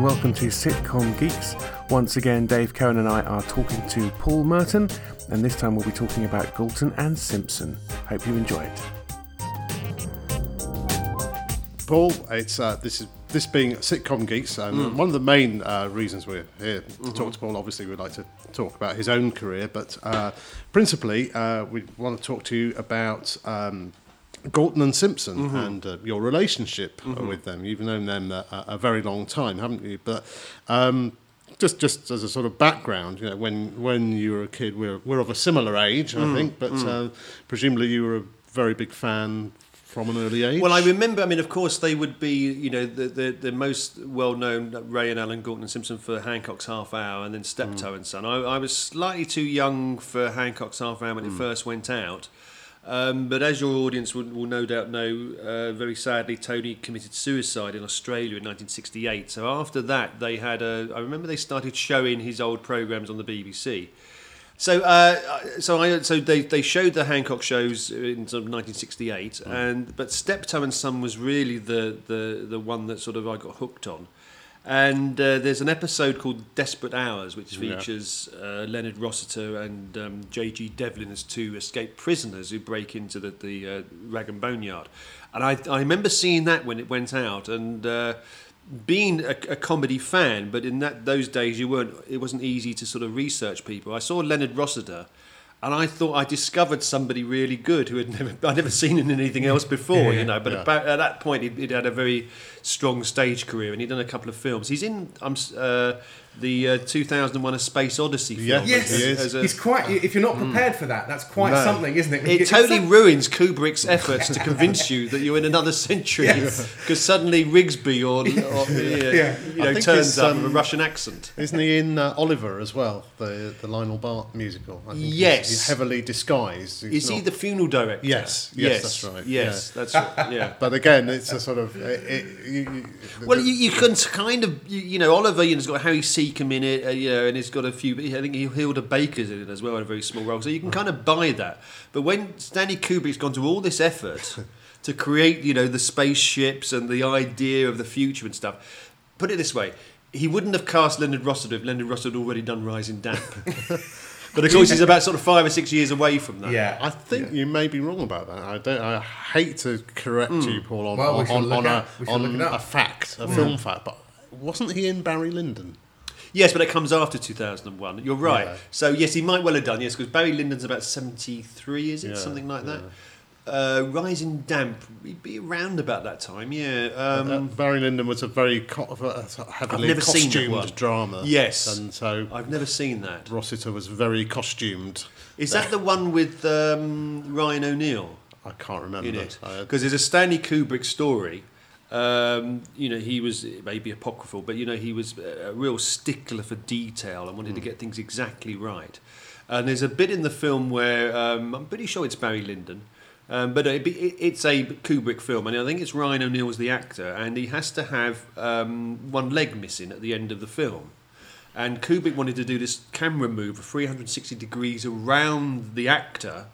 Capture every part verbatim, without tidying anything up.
and welcome to Sitcom Geeks. Once again, Dave Cohen and I are talking to Paul Merton, and this time we'll be talking about Galton and Simpson. Hope you enjoy it. Paul, it's uh, this is this being Sitcom Geeks, and mm. one of the main uh, reasons we're here to mm-hmm. talk to Paul. Obviously, we'd like to talk about his own career, but uh, principally, uh, we want to talk to you about um, Galton and Simpson mm-hmm. and uh, your relationship mm-hmm. with them. You've known them a, a very long time, haven't you? But um, just just as a sort of background, you know, when when you were a kid, we're we're of a similar age, mm. I think, but mm. uh, presumably you were a very big fan. From an early age? Well, I remember, I mean, of course, they would be, you know, the the, the most well-known, Ray and Alan, Galton and Simpson for Hancock's Half Hour, and then Steptoe mm. and Son. I, I was slightly too young for Hancock's Half Hour when mm. it first went out, um, but as your audience will, will no doubt know, uh, very sadly, Tony committed suicide in Australia in nineteen sixty-eight. So after that, they had a, I remember they started showing his old programmes on the B B C. So, uh, so I, so they, they showed the Hancock shows in sort of nineteen sixty-eight, right. and but Steptoe and Son was really the, the, the one that sort of I got hooked on. And uh, there's an episode called Desperate Hours, which features yeah. uh, Leonard Rossiter and um, J G Devlin as two escaped prisoners who break into the, the uh, Rag and Bone Yard. And I, I remember seeing that when it went out, and. Uh, Being a, a comedy fan, but in that those days you weren't. It wasn't easy to sort of research people. I saw Leonard Rossiter, and I thought I discovered somebody really good who had never I'd never seen in anything else before, yeah, you know. But yeah. about, at that point, he'd, he'd had a very strong stage career, and he'd done a couple of films. He's in um, uh, the uh, two thousand one: A Space Odyssey film. Yeah. Yes, as, he is. As a, He's quite. If you're not prepared mm. for that, that's quite no. something, isn't it? It totally some... ruins Kubrick's efforts to convince you that you're in another century, because yes. suddenly Rigsby or, or yeah. Yeah. you know turns up um, with a Russian accent. Isn't he in uh, Oliver as well, the the Lionel Bart musical? I think yes, he's, he's heavily disguised. He's is not... he the funeral director? Yes, yes, yes. that's right. Yes, yeah. that's right. Yeah, but again, it's a sort of. It, it, You, you, well, the, you, you can kind of, you, you know, Oliver, you know, has got Harry Seacombe in it, uh, you know, and he's got a few, I think Hilda Baker's in it as well, in a very small role, so you can kind of buy that. But when Stanley Kubrick's gone to all this effort to create, you know, the spaceships and the idea of the future and stuff, put it this way, he wouldn't have cast Leonard Rossiter if Leonard Rossiter had already done Rising Damp. But of course, he's about sort of five or six years away from that. Yeah, I think yeah. you may be wrong about that. I don't. I hate to correct mm. you, Paul, on well, we on, on, at, a, on a fact, a yeah. film fact. But wasn't he in Barry Lyndon? Yes, but it comes after two thousand one. You're right. Yeah. So yes, he might well have done. Yes, because Barry Lyndon's about seventy-three, is it yeah. something like that? Yeah. Uh, Rising Damp, he'd be around about that time, yeah. Um, uh, Barry Lyndon was a very co- heavily costumed drama. Yes. And so I've never seen that. Rossiter was very costumed. Is there. that the one with um, Ryan O'Neill? I can't remember. Because there's a Stanley Kubrick story. Um, you know, he was maybe apocryphal, but you know, he was a real stickler for detail and wanted mm. to get things exactly right. And there's a bit in the film where um, I'm pretty sure it's Barry Lyndon. Um, but it be, it, it's a Kubrick film, and I think it's Ryan O'Neill was the actor, and he has to have um, one leg missing at the end of the film. And Kubrick wanted to do this camera move of three hundred sixty degrees around the actor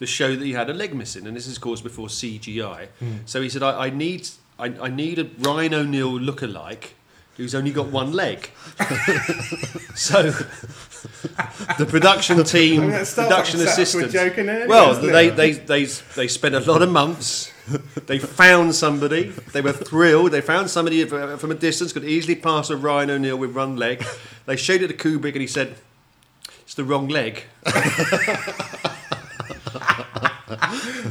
to show that he had a leg missing. And this is, of course, before C G I. Mm. So he said, I, I need I, I need a Ryan O'Neill lookalike who's only got one leg. So the production team, I mean, production like assistants. Well, they, they they they spent a lot of months. They found somebody. They were thrilled. They found somebody from a distance could easily pass a Ryan O'Neill with one leg. They showed it to Kubrick, and he said, "It's the wrong leg."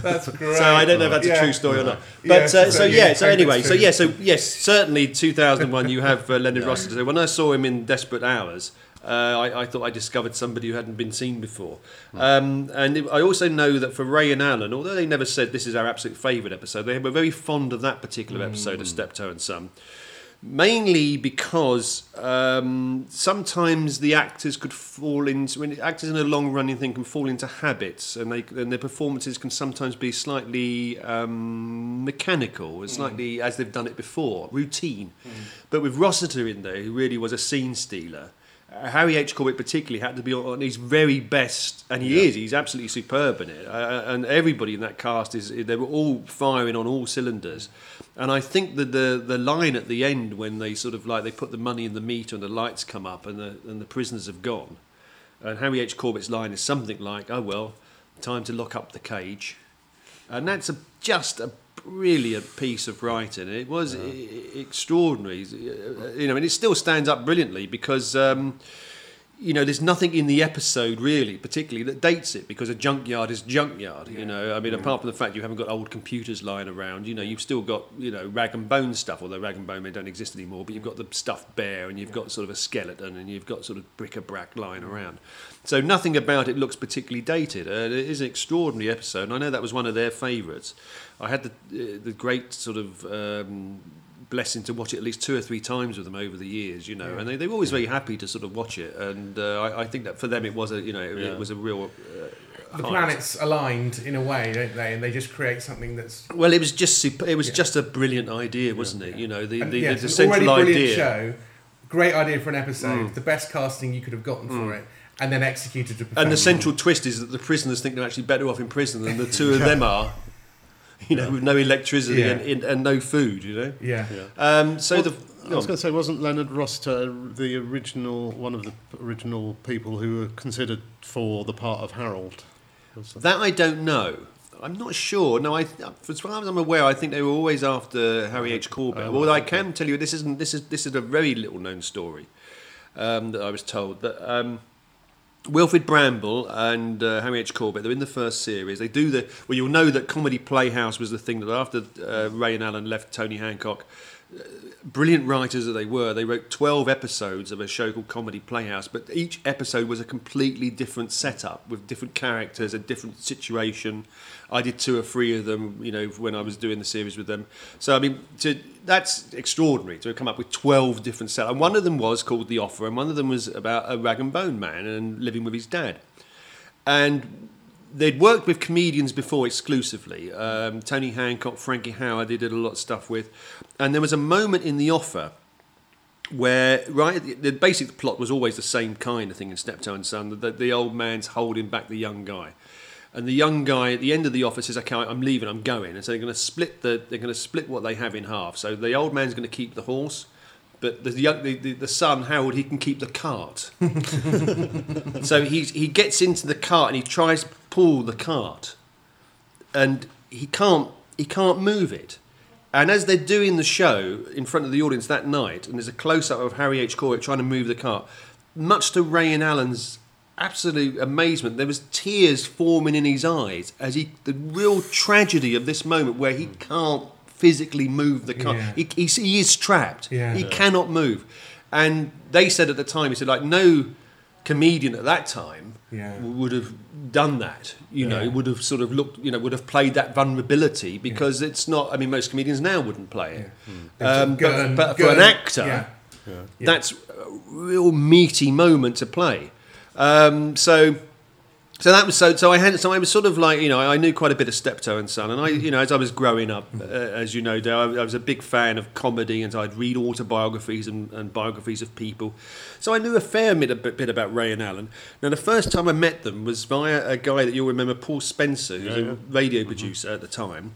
That's great. So I don't know if that's yeah. a true story or not. But yeah, uh, so yeah. So anyway. So yeah. So yes. Certainly, two thousand one. You have uh, Leonard no. Rossiter. So when I saw him in Desperate Hours, uh, I, I thought I discovered somebody who hadn't been seen before. Mm. Um, and it, I also know that for Ray and Alan, although they never said this is our absolute favourite episode, they were very fond of that particular mm. episode of Steptoe and Son. Mainly because um, sometimes the actors could fall into, when actors in a long-running thing can fall into habits, and they and their performances can sometimes be slightly um, mechanical, and slightly mm. as they've done it before, routine. Mm. But with Rossiter in there, who really was a scene stealer, Harry H. Corbett particularly had to be on his very best, and he yeah. is. He's absolutely superb in it. Uh, and everybody in that cast is, they were all firing on all cylinders. And I think that the the line at the end when they sort of like they put the money in the meter and the lights come up and the and the prisoners have gone, and Harry H. Corbett's line is something like, "Oh well, time to lock up the cage," and that's a, just a brilliant piece of writing. It was yeah. I- extraordinary, you know, and it still stands up brilliantly because. Um, You know, there's nothing in the episode really, particularly, that dates it, because a junkyard is junkyard. Yeah. You know, I mean, mm. apart from the fact you haven't got old computers lying around, you know, you've still got, you know, rag and bone stuff, although rag and bone men don't exist anymore. But you've got the stuffed bear, and you've got sort of a skeleton, and you've got sort of bric-a-brac lying around. So nothing about it looks particularly dated. Uh, it is an extraordinary episode, and I know that was one of their favourites. I had the uh, the great sort of. Um, blessing to watch it at least two or three times with them over the years, you know, yeah. and they, they were always very happy to sort of watch it, and uh, I, I think that for them it was a, you know, it, yeah. it was a real... Uh, the height. Planets aligned in a way, don't they, and they just create something that's... Well, it was just super, it was yeah. just a brilliant idea, wasn't yeah. it, you know, the, and, the, yeah, the, the central already brilliant idea. Show, great idea for an episode, mm. the best casting you could have gotten mm. for it, and then executed to perfection. And the central twist is that the prisoners think they're actually better off in prison than the two of them are. You know, yeah. with no electricity yeah. and, and no food, you know? Yeah. yeah. Um, so well, the, I was going to say, wasn't Leonard Rossiter the original, one of the original people who were considered for the part of Harold? That? that I don't know. I'm not sure. No, I, as far as I'm aware, I think they were always after Harry H. Corbett. Oh, well, okay. I can tell you, this isn't. This is this is a very little-known story um, that I was told. That, um, Wilfred Bramble and uh, Harry H. Corbett, they're in the first series. They do the... Well, you'll know that Comedy Playhouse was the thing that after uh, Ray and Alan left Tony Hancock, uh, brilliant writers that they were, they wrote twelve episodes of a show called Comedy Playhouse, but each episode was a completely different setup with different characters, a different situation. I did two or three of them, you know, when I was doing the series with them. So, I mean, to, that's extraordinary to come up with twelve different setups. And one of them was called The Offer, and one of them was about a rag and bone man and living with his dad. And they'd worked with comedians before exclusively. Um, Tony Hancock, Frankie Howard, they did a lot of stuff with. And there was a moment in The Offer where, right, the, the basic plot was always the same kind of thing in Steptoe and Son, that the, the old man's holding back the young guy. And the young guy at the end of The Offer says, "Okay, I'm leaving. I'm going." And so they're going to split the they're going to split what they have in half. So the old man's going to keep the horse, but the young, the, the, the son Harold, he can keep the cart. So he he gets into the cart and he tries to pull the cart, and he can't he can't move it. And as they're doing the show in front of the audience that night, and there's a close up of Harry H. Corbett trying to move the cart, much to Ray and Alan's absolute amazement, there was tears forming in his eyes as he the real tragedy of this moment where he can't physically move the car. Yeah. He, he, he is trapped. Yeah. He cannot move. And they said at the time, he said, like, no comedian at that time yeah. would have done that. You yeah. know, would have sort of looked. You know, would have played that vulnerability because yeah. it's not. I mean, most comedians now wouldn't play it. Yeah. Um, but and, but for an actor, yeah. Yeah. that's a real meaty moment to play. Um, so, so that was so. So I had. So I was sort of like, you know, I knew quite a bit of Steptoe and Son, and I, you know, as I was growing up, uh, as you know, Dale, I, I was a big fan of comedy, and so I'd read autobiographies and, and biographies of people. So I knew a fair bit, a bit about Ray and Alan. Now, the first time I met them was via a guy that you'll remember, Paul Spencer, who's yeah, yeah. a radio mm-hmm. producer at the time,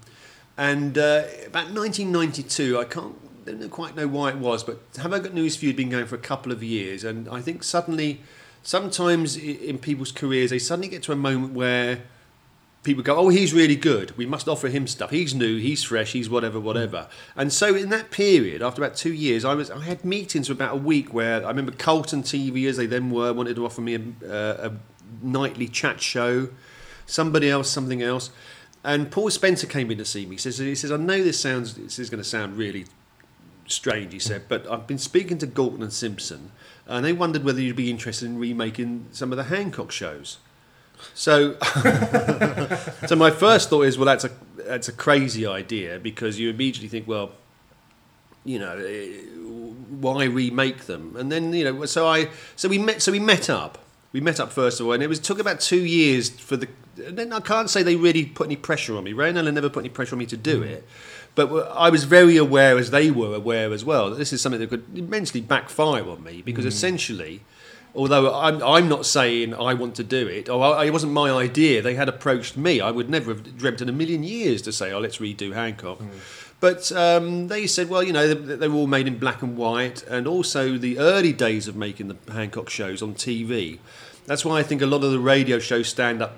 and uh, about nineteen ninety-two, I can't I don't quite know why it was, but Have I Got News For You had been going for a couple of years, and I think suddenly. Sometimes in people's careers, they suddenly get to a moment where people go, "Oh, he's really good. We must offer him stuff. He's new. He's fresh. He's whatever, whatever." And so, in that period, after about two years, I was I had meetings for about a week where I remember Galton T V, as they then were, wanted to offer me a, uh, a nightly chat show. Somebody else, something else, and Paul Spencer came in to see me. He says, "He says I know this sounds this is going to sound really strange," he said, "but I've been speaking to Galton and Simpson. And they wondered whether you'd be interested in remaking some of the Hancock shows." So, so my first thought is, well, that's a that's a crazy idea, because you immediately think, well, you know, why remake them? And then, you know, so I so we met so we met up. We met up first of all, and it was took about two years for the. And then I can't say they really put any pressure on me. Ray and Alan never put any pressure on me to do it. But I was very aware, as they were aware as well, that this is something that could immensely backfire on me, because mm. essentially Although I'm, I'm not saying I want to do it. Oh, I, it wasn't my idea. They had approached me. I would never have dreamt in a million years to say, oh, let's redo Hancock. Mm. But um, they said, well, you know, they, they were all made in black and white, and also the early days of making the Hancock shows on T V. That's why I think a lot of the radio shows stand up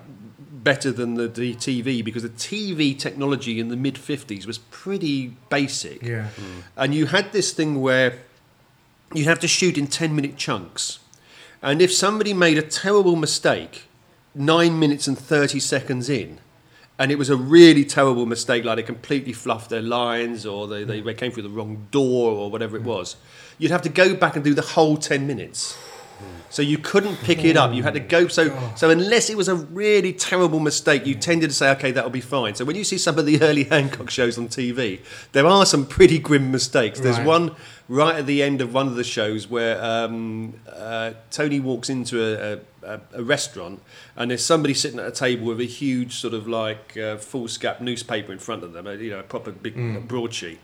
better than the, the T V, because the T V technology in the mid fifties was pretty basic. Yeah. Mm. And you had this thing where you have to shoot in ten-minute chunks. And if somebody made a terrible mistake nine minutes and thirty seconds in, and it was a really terrible mistake, like they completely fluffed their lines, or they, they came through the wrong door, or whatever it was, you'd have to go back and do the whole ten minutes. So you couldn't pick it up. You had to go. So, so unless it was a really terrible mistake, you tended to say, okay, that'll be fine. So when you see some of the early Hancock shows on T V, there are some pretty grim mistakes. There's right. one right at the end of one of the shows where um, uh, Tony walks into a, a, a restaurant, and there's somebody sitting at a table with a huge sort of like uh, foolscap newspaper in front of them, you know, a proper big mm. broadsheet.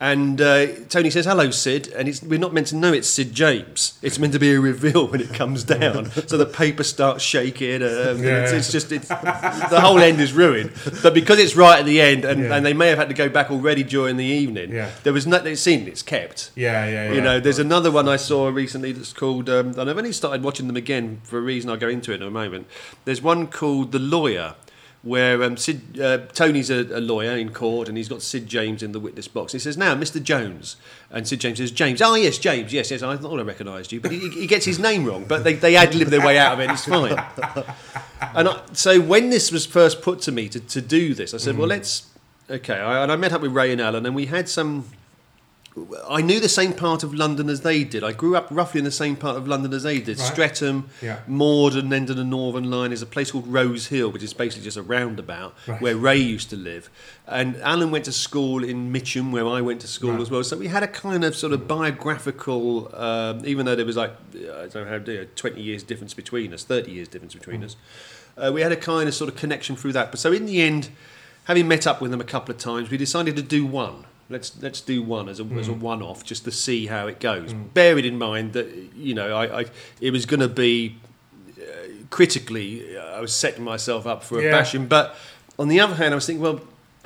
And uh, Tony says, hello, Sid. And it's, we're not meant to know it's Sid James. It's meant to be a reveal when it comes down. So the paper starts shaking. Um, yeah. it's, it's just, it's, the whole end is ruined. But because it's right at the end, and, yeah. and they may have had to go back already during the evening, yeah. there was nothing seen, it's kept. Yeah, yeah, yeah. You know, there's another one I saw recently that's called, um, and I've only started watching them again for a reason I'll go into it in a moment. There's one called The Lawyer, where um, Sid, uh, Tony's a, a lawyer in court, and he's got Sid James in the witness box. He says, now, Mister Jones. And Sid James says, James. Oh, yes, James. Yes, yes, I thought I recognised you. But he, he gets his name wrong. But they, they ad-lib their way out of it. It's fine. And I, so when this was first put to me to, to do this, I said, mm. well, let's... Okay, I, and I met up with Ray and Alan, and we had some... I knew the same part of London as they did. I grew up roughly in the same part of London as they did. Right. Streatham, yeah. Morden, then to the Northern Line. There's a place called Rose Hill, which is basically just a roundabout, right. where Ray used to live. And Alan went to school in Mitcham, where I went to school right. as well. So we had a kind of sort of biographical, um, even though there was like, I don't know how to do it, twenty years difference between us, thirty years difference between mm. us. Uh, we had a kind of sort of connection through that. But so in the end, having met up with them a couple of times, we decided to do one. Let's let's do one as a mm. as a one-off, just to see how it goes. Mm. Bearing in mind that, you know, I, I it was going to be uh, critically, uh, I was setting myself up for a yeah. bashing. But on the other hand, I was thinking, well,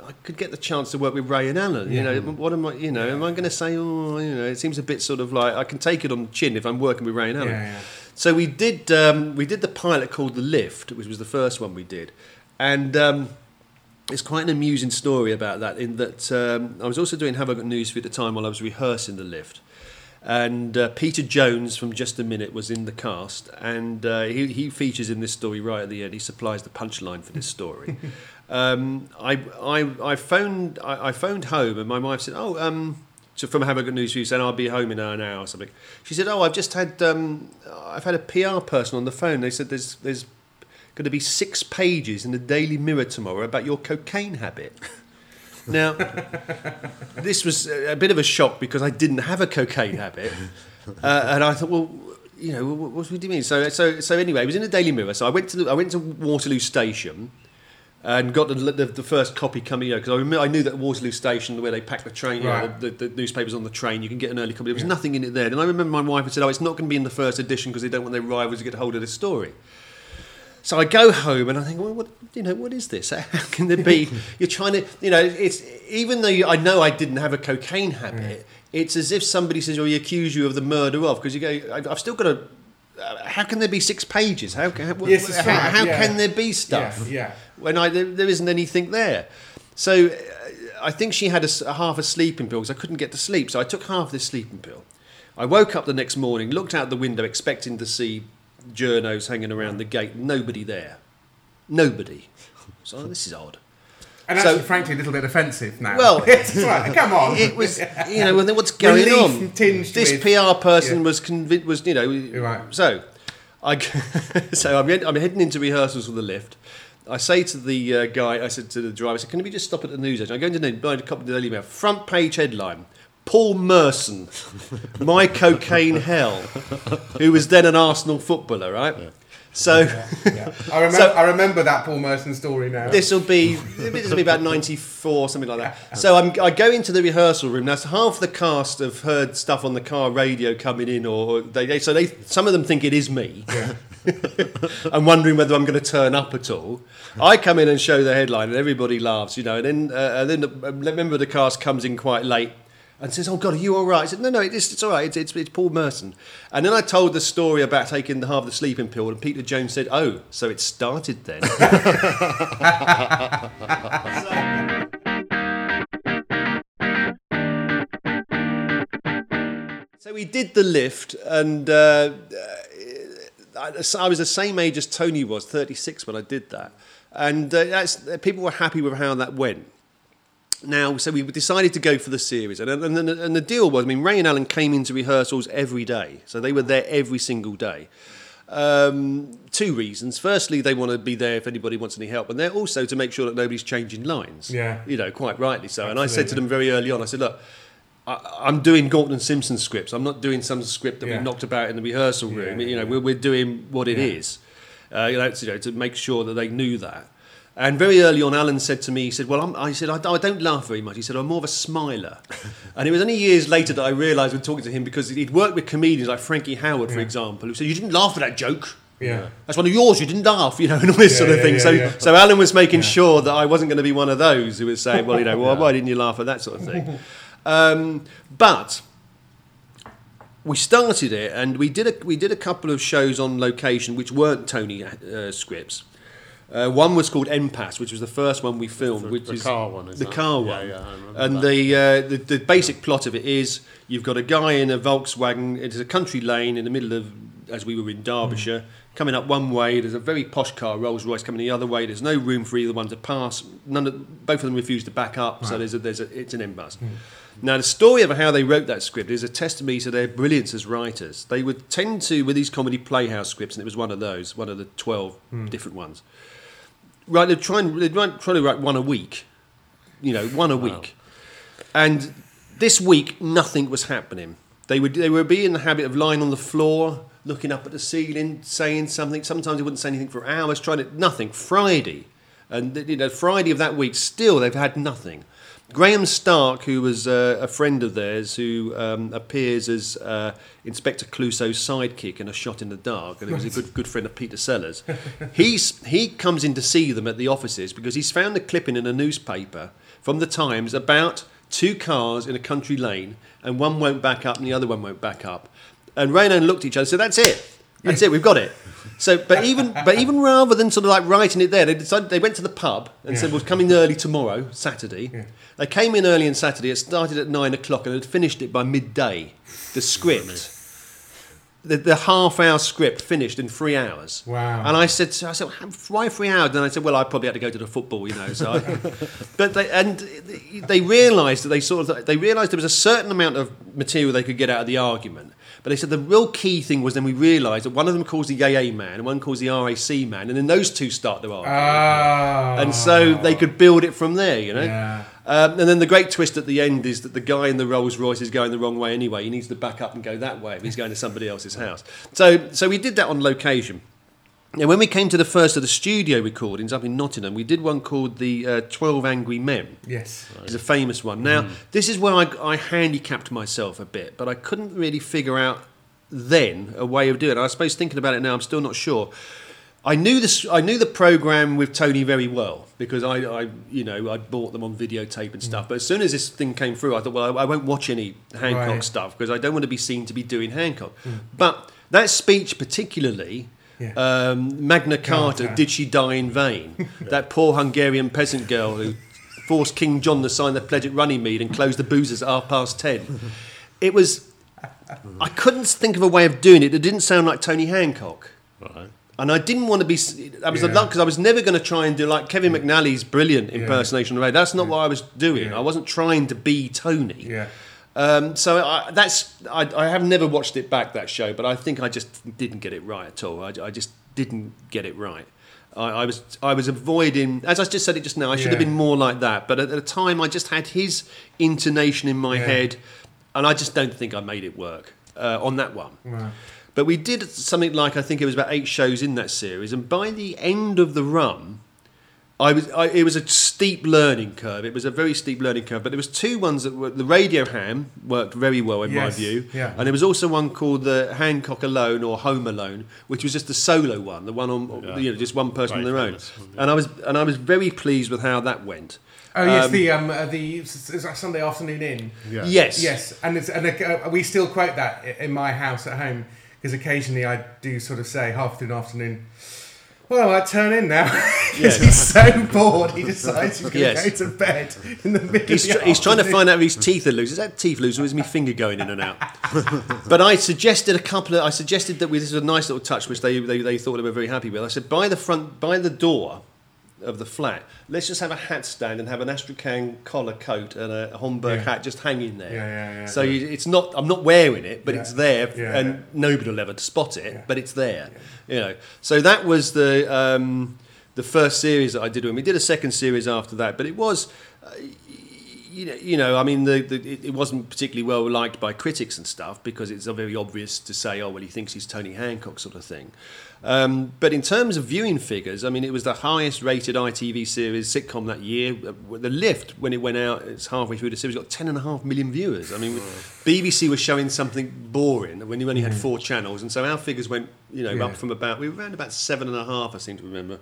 I could get the chance to work with Ray and Alan. Yeah. You know, what am I? You know, yeah. am I going to say? Oh, you know, it seems a bit sort of like I can take it on the chin if I'm working with Ray and Alan. Yeah, yeah. So we did um, we did the pilot called The Lift, which was the first one we did, and. Um, It's quite an amusing story about that, in that um, I was also doing Have I Got News For You at the time while I was rehearsing The Lift. And uh, Peter Jones from Just a Minute was in the cast, and uh, he, he features in this story right at the end. He supplies the punchline for this story. um, I, I, I, phoned, I, I phoned home, and my wife said, oh, um, so from Have I Got News For You, said, I'll be home in an hour or something. She said, oh, I've just had, um, I've had a P R person on the phone. They said there's there's... going to be six pages in the Daily Mirror tomorrow about your cocaine habit. Now, this was a bit of a shock because I didn't have a cocaine habit, uh, and I thought, well, you know, what, what do you mean? So, so, so anyway, it was in the Daily Mirror. So I went to the, I went to Waterloo Station. And got the, the, the first copy coming out, because I remember, I knew that at Waterloo Station, where they pack the train, right. you know, the, the newspapers on the train, you can get an early copy. There was yeah. nothing in it there. And I remember my wife had said, oh, it's not going to be in the first edition because they don't want their rivals to get hold of this story. So I go home and I think, well, what, you know, what is this? How can there be? You're trying to, you know, it's even though you, I know I didn't have a cocaine habit, yeah. it's as if somebody says, well, we accuse you of the murder of, because you go, I've still got a, uh, how can there be six pages? How, how, yes, how, right. how yeah. can there be stuff yeah. Yeah. when I, there, there isn't anything there? So uh, I think she had a, a half a sleeping pill because I couldn't get to sleep. So I took half this sleeping pill. I woke up the next morning, looked out the window expecting to see journos hanging around the gate, nobody there, nobody. So this is odd, and actually, so, frankly, a little bit offensive now. Well, it's like, come on, it was, you know, what's going Relief on? This with, P R person yeah. was convinced, was you know, right. so I, so I'm, I'm heading into rehearsals with The Lift. I say to the uh, guy, I said to the driver, I said, can we just stop at the news agent? I go into the blind copy of the Daily Mail, front page headline. Paul Merson, my cocaine hell, who was then an Arsenal footballer, right? Yeah. So, yeah, yeah. I, remember, so I remember that Paul Merson story now. This will be this will be about ninety-four, something like that. So I'm, I go into the rehearsal room. Now, so half the cast have heard stuff on the car radio coming in, or they, they so they some of them think it is me. Yeah. I'm wondering whether I'm going to turn up at all. I come in and show the headline, and everybody laughs, you know. And then uh, and then the, remember the cast comes in quite late. And says, "Oh God, are you all right?" I said, "No, no, it's it's all right. It's, it's it's Paul Merson." And then I told the story about taking the half of the sleeping pill, and Peter Jones said, "Oh, so it started then." So we did The Lift, and uh, I was the same age as Tony was, thirty-six, when I did that, and uh, that's, people were happy with how that went. Now, so we decided to go for the series, and and, and and the deal was, I mean, Ray and Alan came into rehearsals every day, so they were there every single day. Um, two reasons: firstly, they want to be there if anybody wants any help, and they're also to make sure that nobody's changing lines. Yeah, you know, quite rightly so. Absolutely. And I said to them very early on, I said, "Look, I, I'm doing Galton and Simpson scripts. I'm not doing some script that yeah. we knocked about in the rehearsal room. Yeah, you know, yeah. we're we're doing what it yeah. is. Uh, you know, to, you know, to make sure that they knew that." And very early on, Alan said to me, he said, well, I'm, I said, I, I don't laugh very much. He said, I'm more of a smiler. And it was only years later that I realised when talking to him, because he'd worked with comedians like Frankie Howard, for yeah. example, who said, you didn't laugh at that joke. Yeah. That's one of yours, you didn't laugh, you know, and all this yeah, sort of yeah, thing. Yeah, so yeah. so Alan was making yeah. sure that I wasn't going to be one of those who was saying, well, you know, why, why didn't you laugh at that sort of thing? Um, but we started it, and we did, a, we did a couple of shows on location which weren't Tony uh, scripts. Uh, one was called M-Pass, which was the first one we filmed, the, which the is car one, the that? car one. Yeah, yeah, I remember and that. the uh, the, the basic yeah. plot of it is you've got a guy in a Volkswagen. It's a country lane in the middle of, as we were in Derbyshire, mm. coming up one way. There's a very posh car, Rolls Royce, coming the other way. There's no room for either one to pass. None of, both of them refuse to back up. Right. So there's a, there's a, it's an impasse. Mm. Now, the story of how they wrote that script is a testimony to their brilliance as writers. They would tend to, with these Comedy Playhouse scripts, and it was one of those, one of the twelve mm. different ones. Right, they'd try, and, they'd try to write one a week, you know, one a wow. week. And this week, nothing was happening. They would they would be in the habit of lying on the floor, looking up at the ceiling, saying something. Sometimes they wouldn't say anything for hours, trying to, nothing. Friday, and you know, Friday of that week, still they've had nothing. Graham Stark, who was uh, a friend of theirs, who um, appears as uh, Inspector Clouseau's sidekick in A Shot in the Dark, and he was a good good friend of Peter Sellers, he's, he comes in to see them at the offices because he's found a clipping in a newspaper from the Times about two cars in a country lane, and one won't back up and the other one won't back up. And Ray and Alan looked at each other and said, that's it. That's it. We've got it. So, but even but even rather than sort of like writing it there, they decided they went to the pub and yeah. said, "We're coming early tomorrow, Saturday." Yeah. They came in early on Saturday. It started at nine o'clock and had finished it by midday. The script, the, the half-hour script, finished in three hours. Wow! And I said, so I said, why three hours? And I said, well, I probably had to go to the football, you know. So, I, but they and they realised that they sort of they realised there was a certain amount of material they could get out of the argument. But they said the real key thing was then we realised that one of them calls the Y A man and one calls the R A C man, and then those two start their argument. Oh. And so they could build it from there, you know. Yeah. Um, and then the great twist at the end is that the guy in the Rolls Royce is going the wrong way anyway. He needs to back up and go that way if he's going to somebody else's house. So, so we did that on location. Now, when we came to the first of the studio recordings up in Nottingham, we did one called the uh, twelve Angry Men. Yes. Right. It's a famous one. Now, mm. this is where I, I handicapped myself a bit, but I couldn't really figure out then a way of doing it. I suppose thinking about it now, I'm still not sure. I knew this. I knew the programme with Tony very well because I, I, you know, I bought them on videotape and stuff. Mm. But as soon as this thing came through, I thought, well, I, I won't watch any Hancock right. stuff because I don't want to be seen to be doing Hancock. Mm. But that speech particularly... Yeah. Um, Magna Carta, Carta, did she die in vain? yeah. That poor Hungarian peasant girl who forced King John to sign the pledge at Runnymede and closed the boozers at half past ten. It was, I couldn't think of a way of doing it that didn't sound like Tony Hancock. Right. And I didn't want to be, I was yeah. luck because I was never going to try and do like Kevin McNally's brilliant impersonation yeah. on the radio. That's not yeah. what I was doing. Yeah. I wasn't trying to be Tony. Yeah. Um, so I, that's I, I have never watched it back, that show, but I think I just didn't get it right at all. I, I just didn't get it right. I, I was I was avoiding, as I just said it just now. I yeah. should have been more like that, but at the time I just had his intonation in my yeah. head, and I just don't think I made it work uh, on that one. Wow. But we did something like, I think it was about eight shows in that series, and by the end of the run, I was I, it was a steep learning curve. It was a very steep learning curve. But there was two ones that were, the Radio Ham worked very well in yes, my view, yeah. and there was also one called the Hancock Alone or Home Alone, which was just the solo one, the one on yeah. you know just one person right, on their own. One, yeah. And I was and I was very pleased with how that went. Oh yes, um, the um uh, the Sunday Afternoon Inn. Yeah. Yes, yes, and it's, and uh, we still quote that in my house at home because occasionally I do sort of say half through an afternoon, well, I turn in now because he's so bored he decides he's going yes. to go to bed in the middle. He's, of the he's trying to find out if his teeth are loose. Is that teeth loose or is my finger going in and out? But I suggested a couple of I suggested that we, this was a nice little touch which they they they thought they were very happy with. I said by the front by the door of the flat, let's just have a hat stand and have an Astrakhan collar coat and a Homburg yeah. hat just hanging there. Yeah, yeah, yeah. So yeah. it's not, I'm not wearing it, but yeah. it's there, yeah, and yeah. nobody will ever spot it, yeah. but it's there. Yeah. You know, so that was the um, the first series that I did, and we did a second series after that. But it was, uh, you know, you know, I mean, the, the it, it wasn't particularly well liked by critics and stuff because it's very obvious to say, oh well, he thinks he's Tony Hancock sort of thing. Um, but in terms of viewing figures, I mean, it was the highest rated I T V series sitcom that year. The Lift, when it went out, it's halfway through the series, got ten and a half million viewers. I mean, oh. B B C was showing something boring when you only had four channels. And so our figures went, you know, yeah. up from about, we were around about seven and a half, I seem to remember.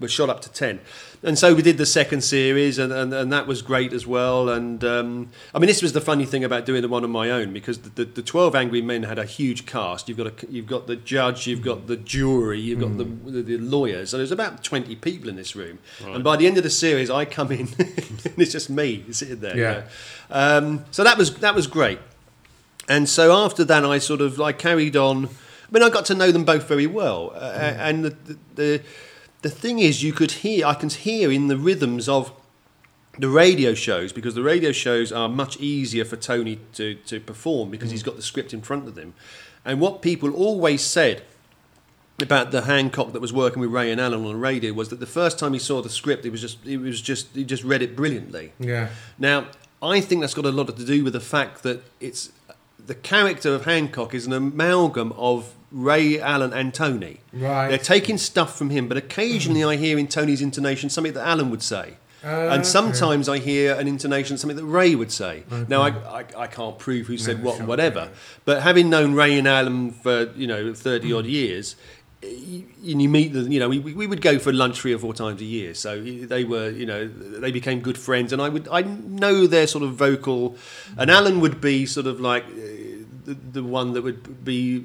We shot up to ten. And so we did the second series, and, and, and that was great as well. And um, I mean, this was the funny thing about doing the one on my own, because the, the, the twelve Angry Men had a huge cast. You've got a, you've got the judge, you've got the jury, you've got mm. the, the the lawyers. So there's about twenty people in this room. Right. And by the end of the series, I come in, and it's just me sitting there. Yeah. You know? um, so that was that was great. And so after that, I sort of I carried on. I mean, I got to know them both very well, uh, mm. and the. the, the The thing is, you could hear, I can hear in the rhythms of the radio shows, because the radio shows are much easier for Tony to, to perform because mm. he's got the script in front of him. And what people always said about the Hancock that was working with Ray and Alan on the radio was that the first time he saw the script, it was just, it was just, he just read it brilliantly. Yeah. Now, I think that's got a lot to do with the fact that it's the character of Hancock is an amalgam of Ray, Alan and Tony. Right. They're taking stuff from him, but occasionally I hear in Tony's intonation something that Alan would say. Uh, and sometimes okay. I hear an intonation something that Ray would say. Okay. Now, I, I I can't prove who said no, what and whatever, okay. but having known Ray and Alan for, you know, thirty-odd years, you, you meet them, you know, we, we would go for lunch three or four times a year. So they were, you know, they became good friends, and I would I know their sort of vocal, and Alan would be sort of like the, the one that would be...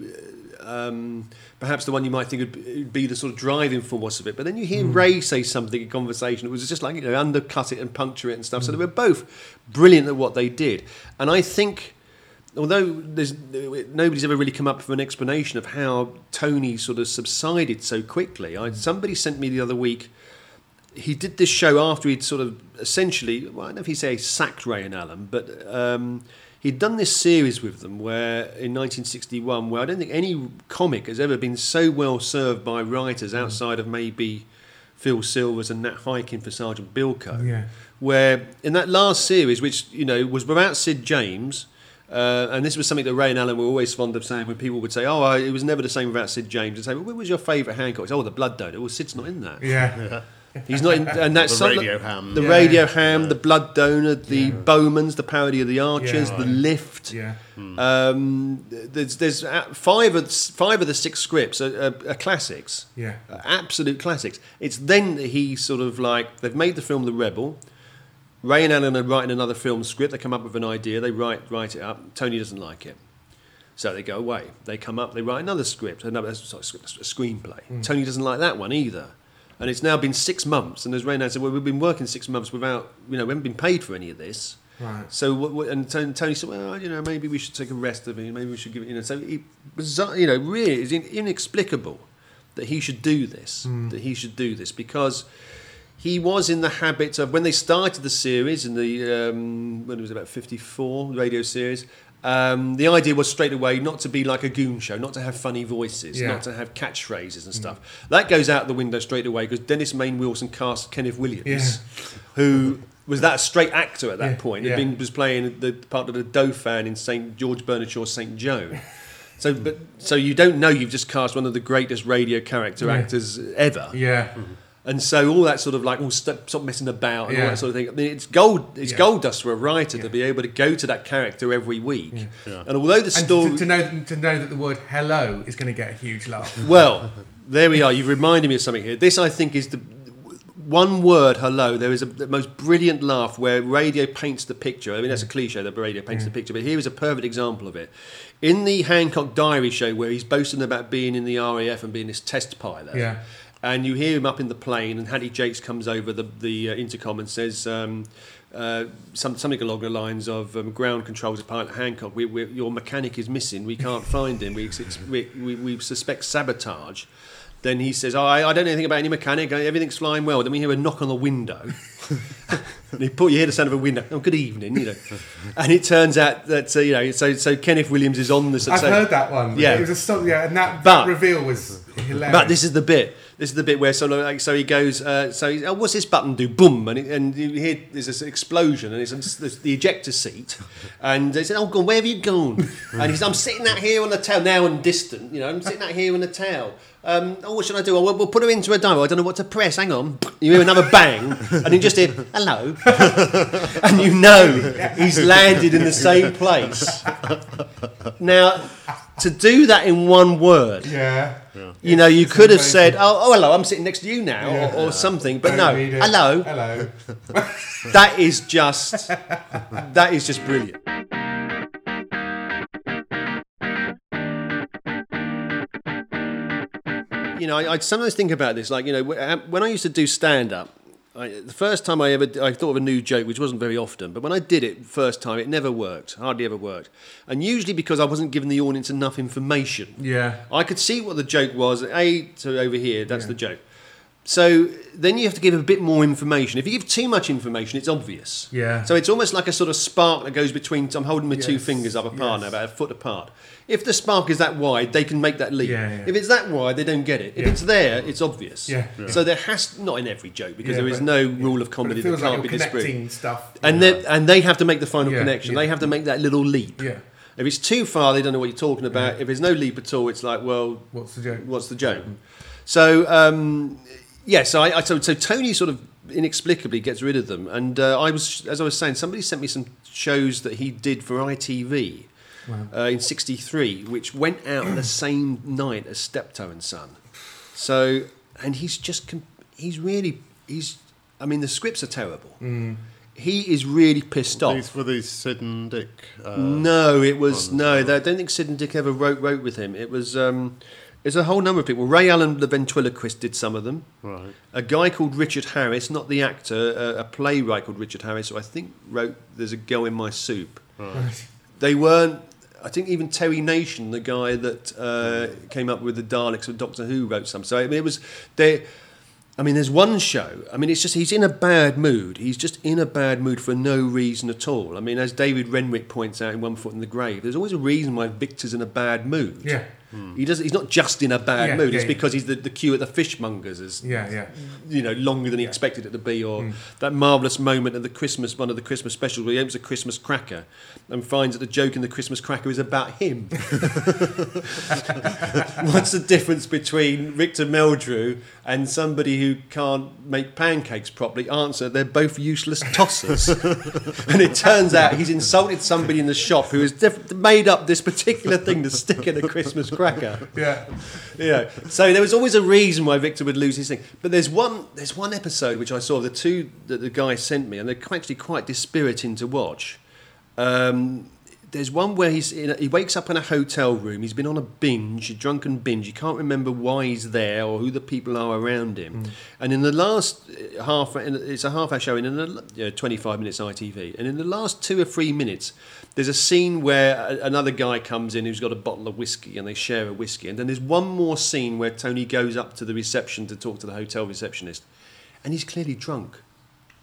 Um, perhaps the one you might think would be the sort of driving force of it, but then you hear mm. Ray say something in conversation. It was just like, you know, undercut it and puncture it and stuff. Mm. So they were both brilliant at what they did, and I think, although there's nobody's ever really come up with an explanation of how Tony sort of subsided so quickly. I, somebody sent me the other week. He did this show after he'd sort of essentially, well, I don't know if he say sacked Ray and Alan, but. Um, He'd done this series with them where in nineteen sixty-one, where I don't think any comic has ever been so well served by writers outside of maybe Phil Silvers and Nat Hiking for Sergeant Bilko, yeah. where in that last series, which, you know, was without Sid James, uh, and this was something that Ray and Alan were always fond of saying when people would say, oh, it was never the same without Sid James, and say, well, what was your favourite Hancock? Oh, the Blood Donor. Well, Sid's not in that. Yeah. yeah. He's not in, and that's the radio some, ham, the yeah. radio ham, yeah. the Blood Donor, the yeah. Bowmans, the parody of the Archers, yeah, right. the Lift. Yeah. Hmm. Um, there's there's five of five of the six scripts are, are, are classics. Yeah, are absolute classics. It's then that he sort of like they've made the film The Rebel. Ray and Alan are writing another film script. They come up with an idea. They write write it up. Tony doesn't like it. So they go away. They come up. They write another script. Another sorry, a screenplay. Hmm. Tony doesn't like that one either. And it's now been six months, and as Ray and Alan said, well, we've been working six months without, you know, we haven't been paid for any of this. Right. So, and Tony said, well, you know, maybe we should take a rest of it. Maybe we should give it, you know. So, it was, you know, really, it's inexplicable that he should do this. Mm. That he should do this because he was in the habit of when they started the series in the um, when it was about fifty-four radio series. Um, the idea was straight away not to be like a goon show, not to have funny voices, yeah. not to have catchphrases and stuff. Mm. That goes out the window straight away because Dennis Main Wilson cast Kenneth Williams, yeah. who was that straight actor at that yeah. point. Yeah. He was playing the part of the Dauphin in Saint George Bernard Shaw's Saint Joan. So, but so you don't know you've just cast one of the greatest radio character yeah. actors ever. Yeah. Mm-hmm. And so all that sort of like, oh, stop, stop messing about and yeah. all that sort of thing. I mean, it's gold. It's yeah. gold dust for a writer yeah. to be able to go to that character every week. Yeah. Yeah. And although the story, and to, to know to know that the word "hello" is going to get a huge laugh. Well, there we are. You've reminded me of something here. This, I think, is the one word "hello." There is a, the most brilliant laugh where radio paints the picture. I mean, that's a cliche that radio paints yeah. the picture, but here is a perfect example of it. In the Hancock Diary show, where he's boasting about being in the R A F and being this test pilot. Yeah. And you hear him up in the plane, and Hattie Jakes comes over the, the uh, intercom and says um, uh, some, something along the lines of um, ground control to Pilot Hancock. We, we, your mechanic is missing. We can't find him. We, it's, we, we, we suspect sabotage. Then he says, oh, I, I don't know anything about any mechanic. Everything's flying well. Then we hear a knock on the window. And you, put, you hear the sound of a window. Oh, good evening, you know. And it turns out that, uh, you know, so so Kenneth Williams is on this. I've so, heard that one. Yeah. It was a song, yeah, and that, but, that reveal was hilarious. But this is the bit. This is the bit where so like so he goes uh, so he's, oh, what's this button do boom and it, and you hear there's this explosion and it's, it's the ejector seat and they said oh God where have you gone and he's I'm sitting out here on the towel now and distant you know I'm sitting out here on the towel um, oh what should I do oh, we'll, we'll put her into a dial I don't know what to press hang on you hear another bang and you just hear hello and you know he's landed in the same place. Now to do that in one word, yeah, yeah. you know, you it's could amazing. Have said, oh, "Oh, hello, I'm sitting next to you now," yeah. or, or something. But no, hello, hello. That is just, that is just brilliant. You know, I, I sometimes think about this, like you know, when I used to do stand-up. I, the first time I ever I thought of a new joke, which wasn't very often, but when I did it first time, it never worked, hardly ever worked. And usually because I wasn't giving the audience enough information. Yeah. I could see what the joke was. A, so over here, that's yeah. the joke. So then you have to give a bit more information. If you give too much information, it's obvious. Yeah. So it's almost like a sort of spark that goes between, I'm holding my yes. two fingers up apart yes. now, about a foot apart. If the spark is that wide, they can make that leap. Yeah, yeah. If it's that wide, they don't get it. If yeah. it's there, it's obvious. Yeah. Yeah. So there has not in every joke because yeah, there is but, no yeah. rule of comedy that can't like be disproved. Stuff. And yeah. they and they have to make the final yeah, connection. Yeah. They have to make that little leap. Yeah. If it's too far, they don't know what you're talking about. Yeah. If there's no leap at all, it's like, well, what's the joke? What's the joke? Mm-hmm. So um, yeah, so I, I so, so Tony sort of inexplicably gets rid of them. And uh, I was as I was saying, somebody sent me some shows that he did for I T V. Wow. Uh, in sixty-three, which went out the same night as Steptoe and Son. So, and he's just, comp- he's really, he's, I mean, the scripts are terrible. Mm. He is really pissed These off. These were the Sid and Dick. Uh, no, it was, ones. no, they, I don't think Sid and Dick ever wrote wrote with him. It was, um, there's a whole number of people. Ray Allen, the ventriloquist, did some of them. Right. A guy called Richard Harris, not the actor, uh, a playwright called Richard Harris, who I think wrote There's a Girl in My Soup. Right. They weren't, I think even Terry Nation, the guy that uh, came up with the Daleks of Doctor Who, wrote some. So I mean, it was they. I mean, there's one show. I mean, it's just he's in a bad mood. He's just in a bad mood for no reason at all. I mean, as David Renwick points out in One Foot in the Grave, there's always a reason why Victor's in a bad mood. Yeah, mm. he does. He's not just in a bad yeah, mood. Yeah, it's yeah. because he's the, the queue at the fishmongers is yeah, yeah. you know longer than he yeah. expected it to be, or mm. that marvellous moment at the Christmas one of the Christmas specials where he opens a Christmas cracker and finds that the joke in the Christmas cracker is about him. What's the difference between Victor Meldrew and somebody who can't make pancakes properly? Answer: they're both useless tossers. And it turns out he's insulted somebody in the shop who has diff- made up this particular thing to stick in a Christmas cracker. Yeah, you know. So there was always a reason why Victor would lose his thing. But there's one, there's one episode which I saw the two that the guy sent me, and they're actually quite dispiriting to watch. Um, there's one where he's in a, he wakes up in a hotel room. He's been on a binge, a drunken binge. He can't remember why he's there or who the people are around him. Mm. And in the last half, it's a half-hour show in a you know, twenty-five minutes I T V. And in the last two or three minutes, there's a scene where a, another guy comes in who's got a bottle of whiskey, and they share a whiskey. And then there's one more scene where Tony goes up to the reception to talk to the hotel receptionist, and he's clearly drunk.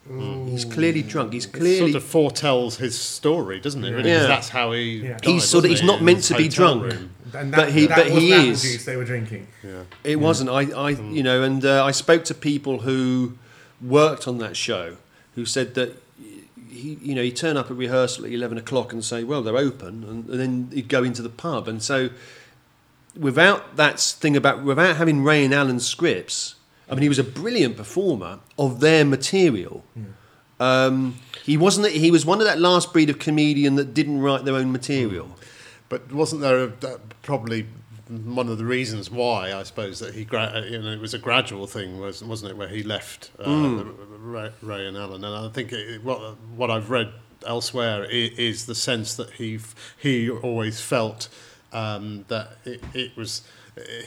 Mm. He's clearly drunk. He's clearly it sort of foretells his story, doesn't it? Really, yeah. that's how he. Yeah. Died, he's sort of. He's not meant to be drunk, room. And that, but he. That but wasn't he apple is. Juice they were drinking. Yeah. It yeah. wasn't. I. I. Mm. You know, and uh, I spoke to people who worked on that show, who said that he. You know, he'd turn up at rehearsal at eleven o'clock and say, "Well, they're open," and, and then he'd go into the pub, and so. without that thing about, without having Ray and Alan's scripts, I mean, he was a brilliant performer of their material. Yeah. Um, he wasn't. He was one of that last breed of comedian that didn't write their own material. But wasn't there a, that probably one of the reasons why, I suppose, that he, gra- you know, it was a gradual thing, wasn't it, where he left uh, mm. the, Ray, Ray and Alan? And I think it, what, what I've read elsewhere is, is the sense that he he always felt um, that it, it was.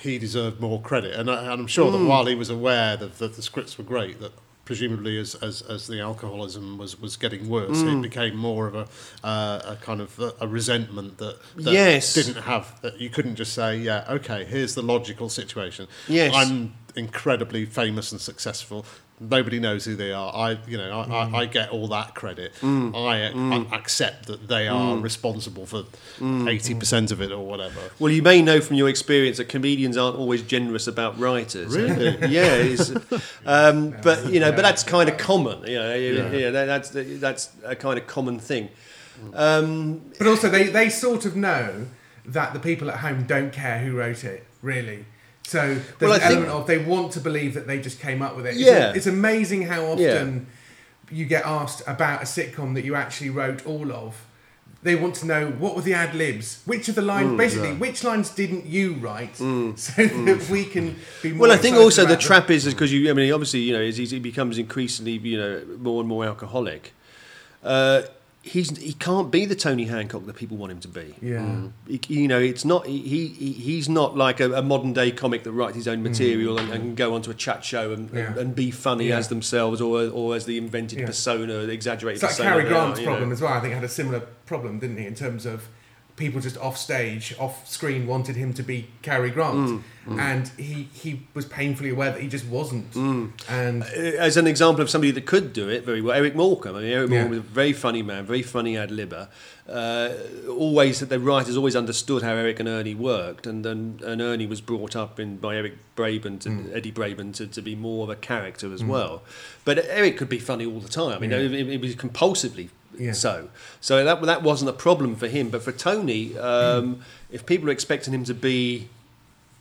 He deserved more credit, and, I, and I'm sure mm. that while he was aware that, that the scripts were great, that presumably as as, as the alcoholism was, was getting worse, mm. it became more of a, uh, a kind of a, a resentment that, that yes. didn't have that you couldn't just say, yeah, okay, here's the logical situation. Yes, I'm incredibly famous and successful. Nobody knows who they are. I, you know, I, mm. I, I get all that credit. Mm. I, mm. I accept that they are mm. responsible for eighty mm. percent of it or whatever. Well, you may know from your experience that comedians aren't always generous about writers. Really? yeah. It's, um, but you know, but that's kind of common. You know, yeah. yeah, that's that's a kind of common thing. Um, but also, they they sort of know that the people at home don't care who wrote it, really. So there's well, an element of they want to believe that they just came up with it. Yeah. It's, it's amazing how often yeah. you get asked about a sitcom that you actually wrote all of. They want to know what were the ad libs, which of the lines, mm, basically, yeah. which lines didn't you write, mm, so mm. that we can be more. Well, I think also the trap is because you. I mean, obviously, you know, as he becomes increasingly, you know, more and more alcoholic. Uh, He's he can't be the Tony Hancock that people want him to be. Yeah, mm. he, you know, it's not he, he he's not like a, a modern day comic that writes his own material mm. and, and can go onto a chat show and, yeah. and, and be funny yeah. as themselves or or as the invented yeah. persona, the exaggerated. It's like Cary Grant's are, problem know. as well. I think had a similar problem, didn't he? In terms of people just off stage, off screen, wanted him to be Cary Grant, mm. Mm. and he he was painfully aware that he just wasn't. Mm. And as an example of somebody that could do it very well, Eric Morecambe. I mean, Eric yeah. Morecambe was a very funny man, very funny ad libber. Uh, always that the writers always understood how Eric and Ernie worked, and and, and Ernie was brought up in by Eric Brabant and mm. Eddie Brabant to, to be more of a character as mm. well. But Eric could be funny all the time. I mean, yeah. it, it, it was compulsively. Yeah. So, so that that wasn't a problem for him, but for Tony, um, mm. if people are expecting him to be,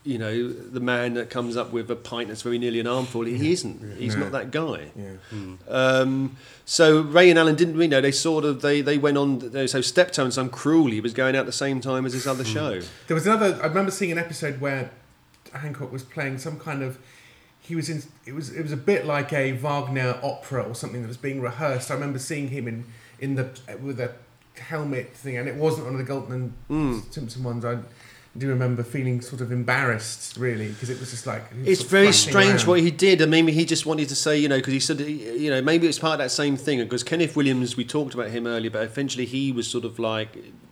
you know, the man that comes up with a pint that's very nearly an armful, he yeah. isn't. Yeah. He's no. not that guy. Yeah. Mm. Um, so Ray and Alan didn't, you know, they sort of they, they went on. So Steptoe and Son Cruelly was going out at the same time as his other mm. show. There was another. I remember seeing an episode where Hancock was playing some kind of. He was in. It was it was a bit like a Wagner opera or something that was being rehearsed. I remember seeing him in. In the with a helmet thing, and it wasn't one of the Galton and mm. Simpson ones. I do remember feeling sort of embarrassed, really, because it was just like was it's very strange around. What he did. I mean, he just wanted to say, you know, because he said, you know, maybe it's part of that same thing. Because Kenneth Williams, we talked about him earlier, but eventually he was sort of like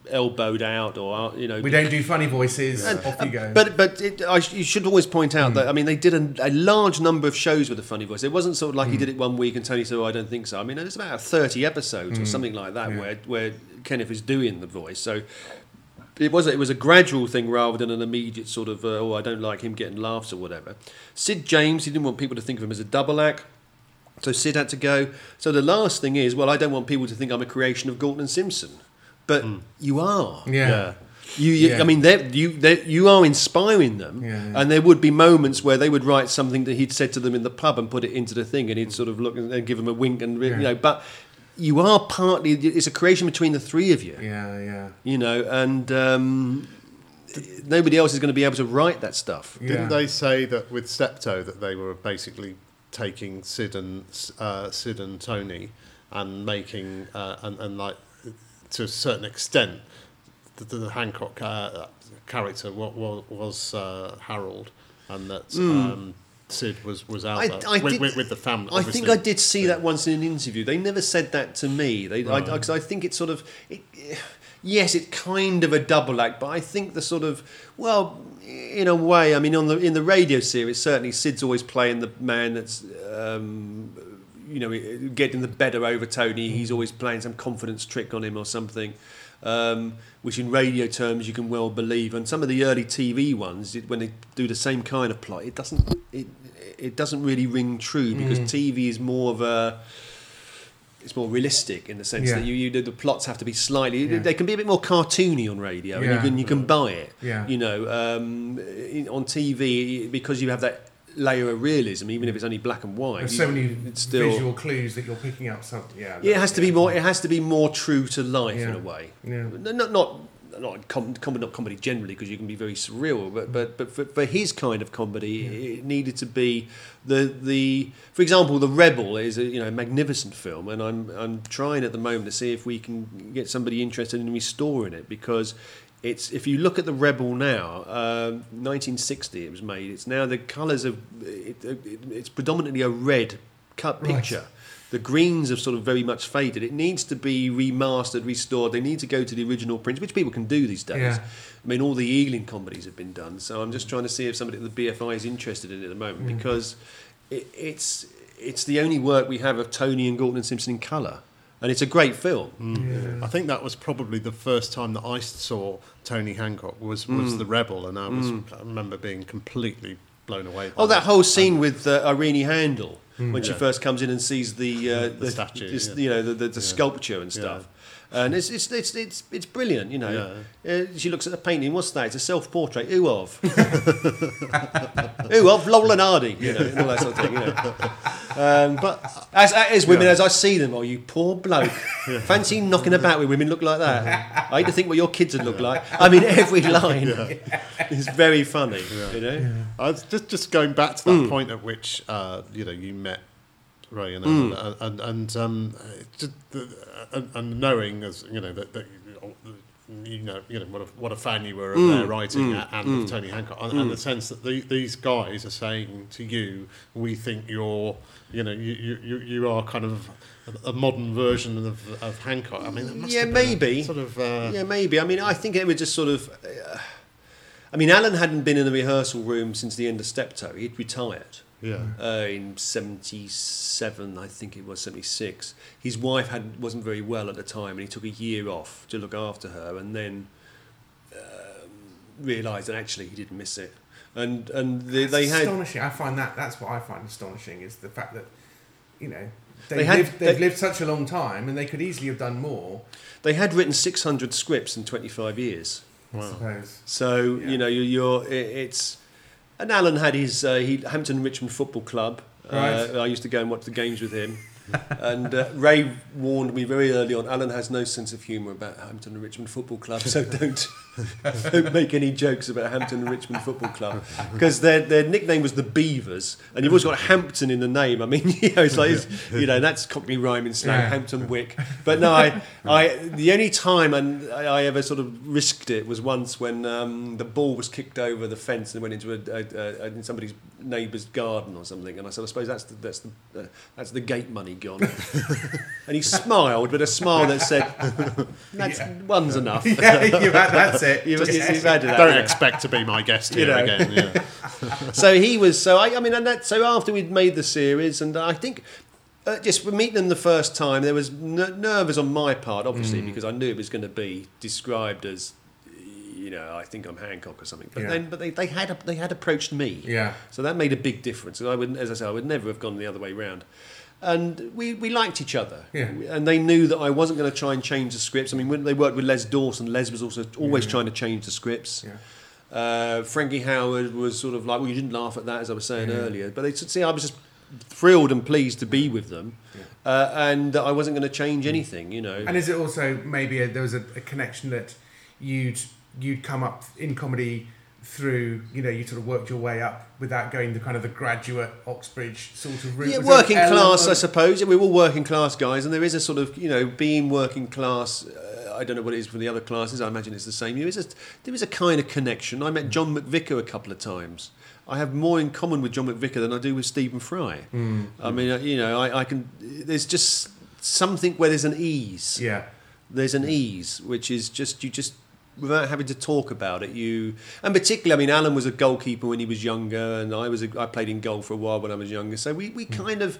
elbowed out, or you know, we don't do funny voices. Yeah. Off you go. But but it, I sh- you should always point out mm. that I mean, they did a, a large number of shows with a funny voice. It wasn't sort of like mm. he did it one week and Tony said, oh, I don't think so. I mean, there's about thirty episodes mm. or something like that yeah. where where Kenneth is doing the voice. So it was it was a gradual thing rather than an immediate sort of uh, oh, I don't like him getting laughs or whatever. Sid James, he didn't want people to think of him as a double act. So Sid had to go. So the last thing is, well, I don't want people to think I'm a creation of Galton and Simpson. But mm. you are, yeah. yeah. You, you yeah. I mean, they're, you, they're, you are inspiring them, yeah, yeah. and there would be moments where they would write something that he'd said to them in the pub and put it into the thing, and he'd sort of look and, and give them a wink, and yeah. you know. But you are partly; it's a creation between the three of you. Yeah, yeah. You know, and um, Did, nobody else is going to be able to write that stuff. Yeah. Didn't they say that with Steptoe that they were basically taking Sid and uh, Sid and Tony and making uh, and, and like. To a certain extent, the, the Hancock uh, character was, was uh, Harold, and that mm. um, Sid was was Albert I, I with, did, with, with the family. I obviously. think I did see that once in an interview. They never said that to me. They, right. I, 'cause I think it's sort of. It, Yes, it's kind of a double act, but I think the sort of well, in a way, I mean, on the in the radio series, certainly Sid's always playing the man that's. Um, You know, getting the better over Tony. He's always playing some confidence trick on him or something, um, which in radio terms you can well believe. And some of the early T V ones, it, when they do the same kind of plot, it doesn't it it doesn't really ring true because mm. T V is more of a it's more realistic in the sense yeah. that you, you the plots have to be slightly yeah. they can be a bit more cartoony on radio, yeah. and you can you can buy it. Yeah. You know, um, on T V, because you have that layer of realism, even if it's only black and white. There's you, so many it's still, visual clues that you're picking up. Something, yeah, yeah, it has to be more. It has to be more true to life yeah. in a way. Yeah. Not not not com- not comedy generally, because you can be very surreal. But but but for, for his kind of comedy, yeah. it needed to be the the. For example, The Rebel is a you know magnificent film, and I'm I'm trying at the moment to see if we can get somebody interested in restoring it, because. It's if you look at The Rebel now, uh, nineteen sixty it was made. It's now the colours of it, it, it's predominantly a red cut picture. Right. The greens have sort of very much faded. It needs to be remastered, restored. They need to go to the original prints, which people can do these days. Yeah. I mean, all the Ealing comedies have been done. So I'm just trying to see if somebody at the B F I is interested in it at the moment mm. because it, it's it's the only work we have of Tony and Galton and Simpson in colour. And it's a great film. Mm. Yeah. I think that was probably the first time that I saw Tony Hancock was, was mm. The Rebel, and I was mm. I remember being completely blown away by Oh, that, that whole scene and with uh, Irene Handel mm. when yeah. she first comes in and sees the uh, the, the statue, this, yeah. you know, the, the, the yeah. sculpture and stuff. Yeah. And it's it's it's it's it's brilliant, you know. Yeah. Uh, she looks at the painting. What's that? It's a self-portrait. Who of? Who of? Laurel and Hardy, you know, and all that sort of thing. You know. Um, but as as women, yeah. as I see them, oh, you poor bloke! Yeah. Fancy knocking about with women look like that. I hate to think what your kids would look yeah. like. I mean, every line yeah. is very funny. Yeah. You know, yeah. I was just just going back to that mm. point at which uh, you know you met. Ray and Alan, mm. and and, um, just, uh, and and knowing as you know that, that you know you know what a, what a fan you were of mm. their writing mm. and mm. of Tony Hancock, and, mm. and the sense that the, these guys are saying to you, we think you're you know you you, you are kind of a modern version of of Hancock. I mean, that must yeah, have been maybe sort of uh, yeah, maybe. I mean, I think it was just sort of. Uh, I mean, Alan hadn't been in the rehearsal room since the end of Steptoe. He'd retired. Yeah, uh, in seventy-seven, I think it was seventy-six. His wife had wasn't very well at the time, and he took a year off to look after her, and then um, realised that actually he didn't miss it. And and they, they had astonishing. I find that that's what I find astonishing is the fact that you know they they had, lived, they've they, lived such a long time, and they could easily have done more. They had written six hundred scripts in twenty-five years. Wow. I suppose. So yeah. you know you're, you're it, it's. And Alan had his uh, he, Hampton Richmond Football Club. Right. Uh, I used to go and watch the games with him. And uh, Ray warned me very early on, Alan has no sense of humour about Hampton and Richmond Football Club, so don't don't make any jokes about Hampton and Richmond Football Club. Because their their nickname was the Beavers, and you've always got Hampton in the name. I mean, you know, it's like, it's, you know, that's Cockney rhyming slang, yeah. Hampton Wick. But no, I, I the only time and I, I ever sort of risked it was once when um, the ball was kicked over the fence and went into a, a, a, in somebody's neighbour's garden or something. And I said, I suppose that's the, that's the, uh, that's the gate money gone. And he smiled, but a smile that said, that's, yeah. one's enough. Yeah, you've had, that's it. You've, Just, you've had that. Don't expect to be my guest here you know. again. Yeah. So he was, so I, I mean, and that, so after we'd made the series, and I think... Uh, just meeting them the first time, there was n- nerves on my part, obviously, mm. because I knew it was going to be described as, you know, I think I'm Hancock or something. But yeah. then, but they, they had they had approached me, yeah. So that made a big difference. And I would, as I say, I would never have gone the other way round. And we, we liked each other, yeah. and they knew that I wasn't going to try and change the scripts. I mean, when they worked with Les Dawson, Les was also always yeah. trying to change the scripts. Yeah. Uh, Frankie Howard was sort of like, well, you didn't laugh at that, as I was saying yeah. earlier. But they see, I was just. Thrilled and pleased to be with them, yeah. uh, and I wasn't going to change anything, you know. And is it also maybe a, there was a, a connection that you'd you'd come up in comedy through, you know, you sort of worked your way up without going the kind of the graduate Oxbridge sort of route? Yeah, was working class, I suppose. We're all working class guys, and there is a sort of, you know, being working class. Uh, I don't know what it is for the other classes. I imagine it's the same. There is a, there is a kind of connection. I met John McVicar a couple of times. I have more in common with John McVicar than I do with Stephen Fry. Mm. I mean, you know, I, I can. There's just something where there's an ease. Yeah. There's an ease, which is just you just without having to talk about it. You and particularly, I mean, Alan was a goalkeeper when he was younger, and I was a, I played in goal for a while when I was younger. So we, we mm. kind of.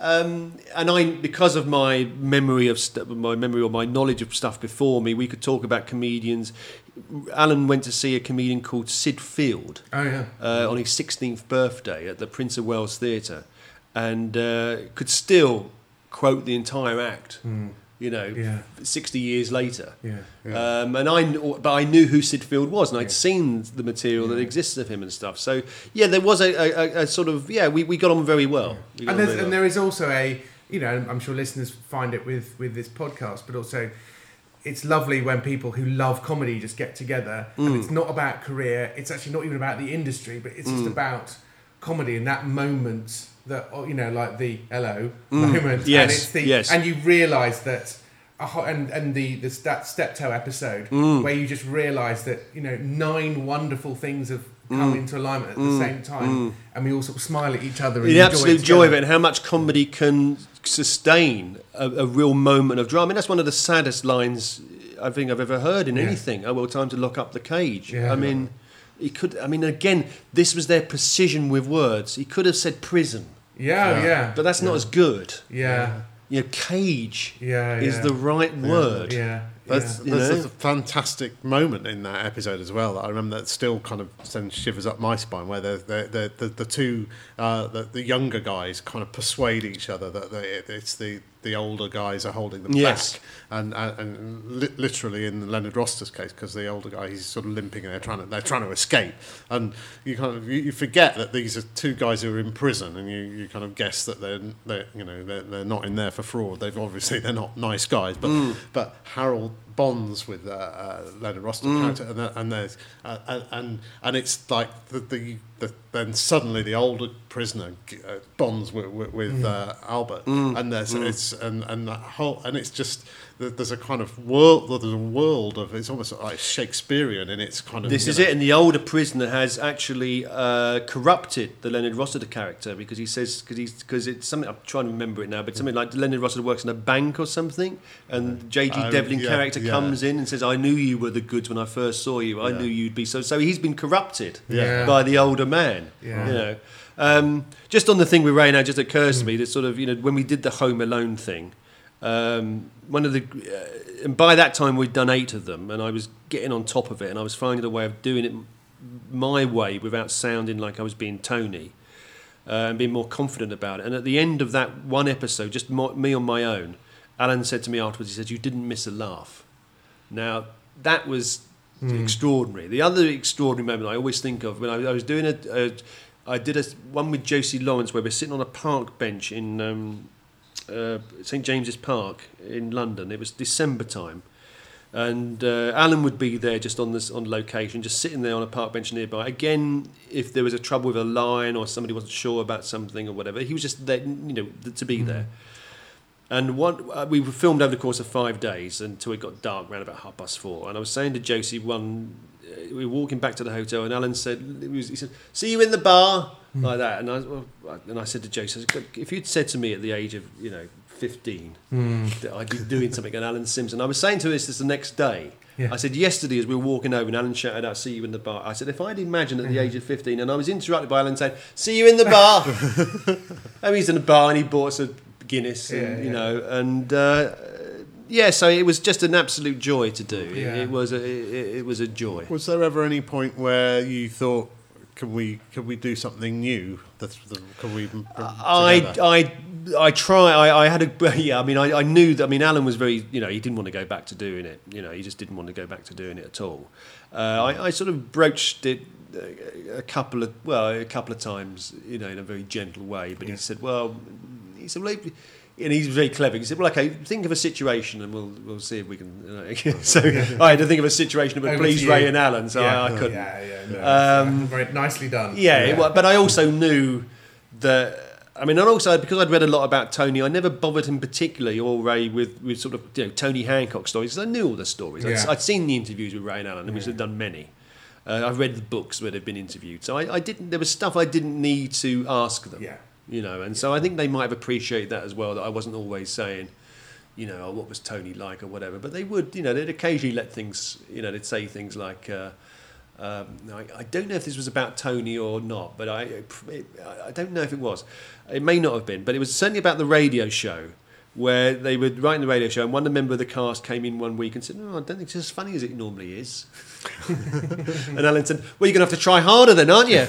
Um, and I, because of my memory of st- my memory or my knowledge of stuff before me, we could talk about comedians. Alan went to see a comedian called Sid Field oh, yeah. uh, on his sixteenth birthday at the Prince of Wales Theatre, and uh, could still quote the entire act. Mm. You know, yeah. sixty years later. Yeah, yeah. Um, and I, but I knew who Sid Field was, and I'd yeah. seen the material yeah. that existed of him and stuff. So yeah, there was a, a, a sort of yeah, we, we got on very well. Yeah. We and, very and well. There is also a, you know, I'm sure listeners find it with with this podcast, but also it's lovely when people who love comedy just get together, mm. and it's not about career. It's actually not even about the industry, but it's mm. just about comedy and that moment. That, you know, like the hello mm. moment, yes, and it's the, yes. and you realise that, uh, and and the the that Steptoe episode mm. where you just realise that, you know, nine wonderful things have come mm. into alignment at the mm. same time, mm. and we all sort of smile at each other. And the absolute joy of it, and how much comedy can sustain a, a real moment of drama. I mean, that's one of the saddest lines I think I've ever heard in yeah. anything. Oh well, time to lock up the cage. Yeah. I mean, he could. I mean, again, this was their precision with words. He could have said prison. Yeah, yeah, yeah. But that's not yeah. as good. Yeah. You know, cage yeah, yeah. is the right word. Yeah, yeah. That's, yeah. There's a fantastic moment in that episode as well. That I remember that still kind of sends shivers up my spine, where the the the, the two uh, the, the younger guys kind of persuade each other that they, it's the, the older guys are holding them yes. back, and and, and li- literally in Leonard Rossiter's case, because the older guy he's sort of limping and they're trying to they're trying to escape, and you kind of you forget that these are two guys who are in prison, and you, you kind of guess that they're they you know they're, they're not in there for fraud. They've obviously they're not nice guys, but mm. but Harold bonds with uh, uh, Leonard Rossiter mm. character, and and there's uh, and, and and it's like the, the, the then suddenly the older prisoner uh, bonds with, with uh, Albert, mm. and there's mm. it's and and that whole and it's just there's a kind of world there's a world of it's almost like Shakespearean in its kind of this is know. It and the older prisoner has actually uh, corrupted the Leonard Rossiter character because he says because he's because it's something I'm trying to remember it now but something like Leonard Rossiter works in a bank or something and J G um, Devlin yeah, character. Yeah. comes in and says, I knew you were the goods when I first saw you. I yeah. knew you'd be so... So he's been corrupted yeah. by the older man, yeah. you know. Um, just on the thing with Ray now, just occurs mm. to me that sort of, you know, when we did the Home Alone thing, um, one of the... Uh, and by that time, we'd done eight of them, and I was getting on top of it, and I was finding a way of doing it my way without sounding like I was being Tony uh, and being more confident about it. And at the end of that one episode, just my, me on my own, Alan said to me afterwards, he said, you didn't miss a laugh. Now, that was mm. extraordinary. The other extraordinary moment I always think of, when I, I was doing a, a... I did a one with Josie Lawrence where we're sitting on a park bench in um, uh, Saint James's Park in London. It was December time. And uh, Alan would be there just on this on location, just sitting there on a park bench nearby. Again, if there was a trouble with a line or somebody wasn't sure about something or whatever, he was just there, you know, to be mm. there. And one, uh, we were filmed over the course of five days until it got dark, around about half past four. And I was saying to Josie, one, uh, we were walking back to the hotel, and Alan said, he, was, he said, "See you in the bar," mm. like that. And I, well, and I said to Josie, I said, "If you'd said to me at the age of, you know, fifteen, mm. that I'd be doing something," and Alan Simpson, I was saying to this, this the next day. Yeah. I said, yesterday as we were walking over and Alan shouted out, "See you in the bar." I said, if I'd imagined at the age of fifteen, and I was interrupted by Alan saying, "See you in the bar." And he's in the bar and he bought us a Guinness, and, yeah, yeah. you know, and uh, yeah, so it was just an absolute joy to do. It, yeah. it was a, it, it was a joy. Was there ever any point where you thought, can we, can we do something new? That's the, can we? Bring I, I, I try. I, I had a, yeah. I mean, I, I knew that. I mean, Alan was very, you know, he didn't want to go back to doing it. You know, he just didn't want to go back to doing it at all. Uh, I, I sort of broached it a couple of, well, a couple of times, you know, in a very gentle way. But yeah. he said, well. He said, well, and he's very clever. He said, "Well, okay, think of a situation, and we'll we'll see if we can." You know. So I had to think of a situation, but please, Ray and Alan. So yeah, I, I couldn't. Yeah, yeah, no, um, very nicely done. Yeah, yeah. It, but I also knew that. I mean, and also because I'd read a lot about Tony, I never bothered him particularly or Ray with, with sort of you know Tony Hancock stories. I knew all the stories. Yeah. I'd, I'd seen the interviews with Ray and Alan, and yeah. we've done many. Uh, I've read the books where they've been interviewed, so I, I didn't. There was stuff I didn't need to ask them. Yeah. You know, and yeah. so I think they might have appreciated that as well, that I wasn't always saying, you know, oh, what was Tony like or whatever. But they would, you know, they'd occasionally let things, you know, they'd say things like, uh, um, I, I don't know if this was about Tony or not, but I, it, I don't know if it was. It may not have been, but it was certainly about the radio show where they were writing the radio show and one member of the cast came in one week and said, no, I don't think it's as funny as it normally is. And Alan said, well, you're going to have to try harder then, aren't you?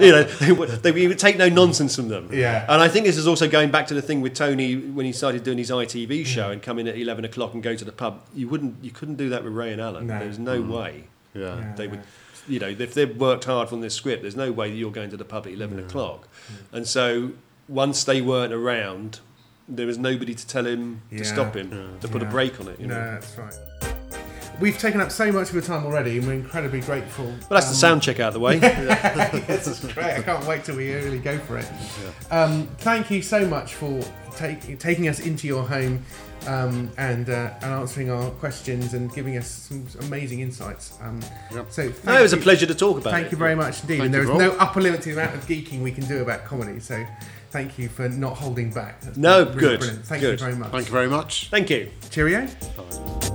you know, they would, they would take no nonsense from them. Yeah. And I think this is also going back to the thing with Tony when he started doing his I T V show mm. and come in at eleven o'clock and go to the pub. You wouldn't, you couldn't do that with Ray and Alan. No. There's no mm. way. Yeah. yeah. They would, you know, if they've worked hard on this script, there's no way that you're going to the pub at eleven no. o'clock. Mm. And so once they weren't around, there was nobody to tell him yeah. to stop him yeah. to put yeah. a brake on it. You know? No, that's right. We've taken up so much of your time already, and we're incredibly grateful. Well, that's um, the sound check out of the way. Yes, that's great. I can't wait till we really go for it. Yeah. Um, thank you so much for take, taking us into your home um, and, uh, and answering our questions and giving us some amazing insights. Um, yep. So, thank no, it was you. a pleasure to talk about. Thank it. you very much indeed. Thank and there is no upper limit to the amount of geeking we can do about comedy. So, thank you for not holding back. That's no, good. Brilliant. Thank good. you very much. Thank you very much. Thank you. Cheerio. Bye.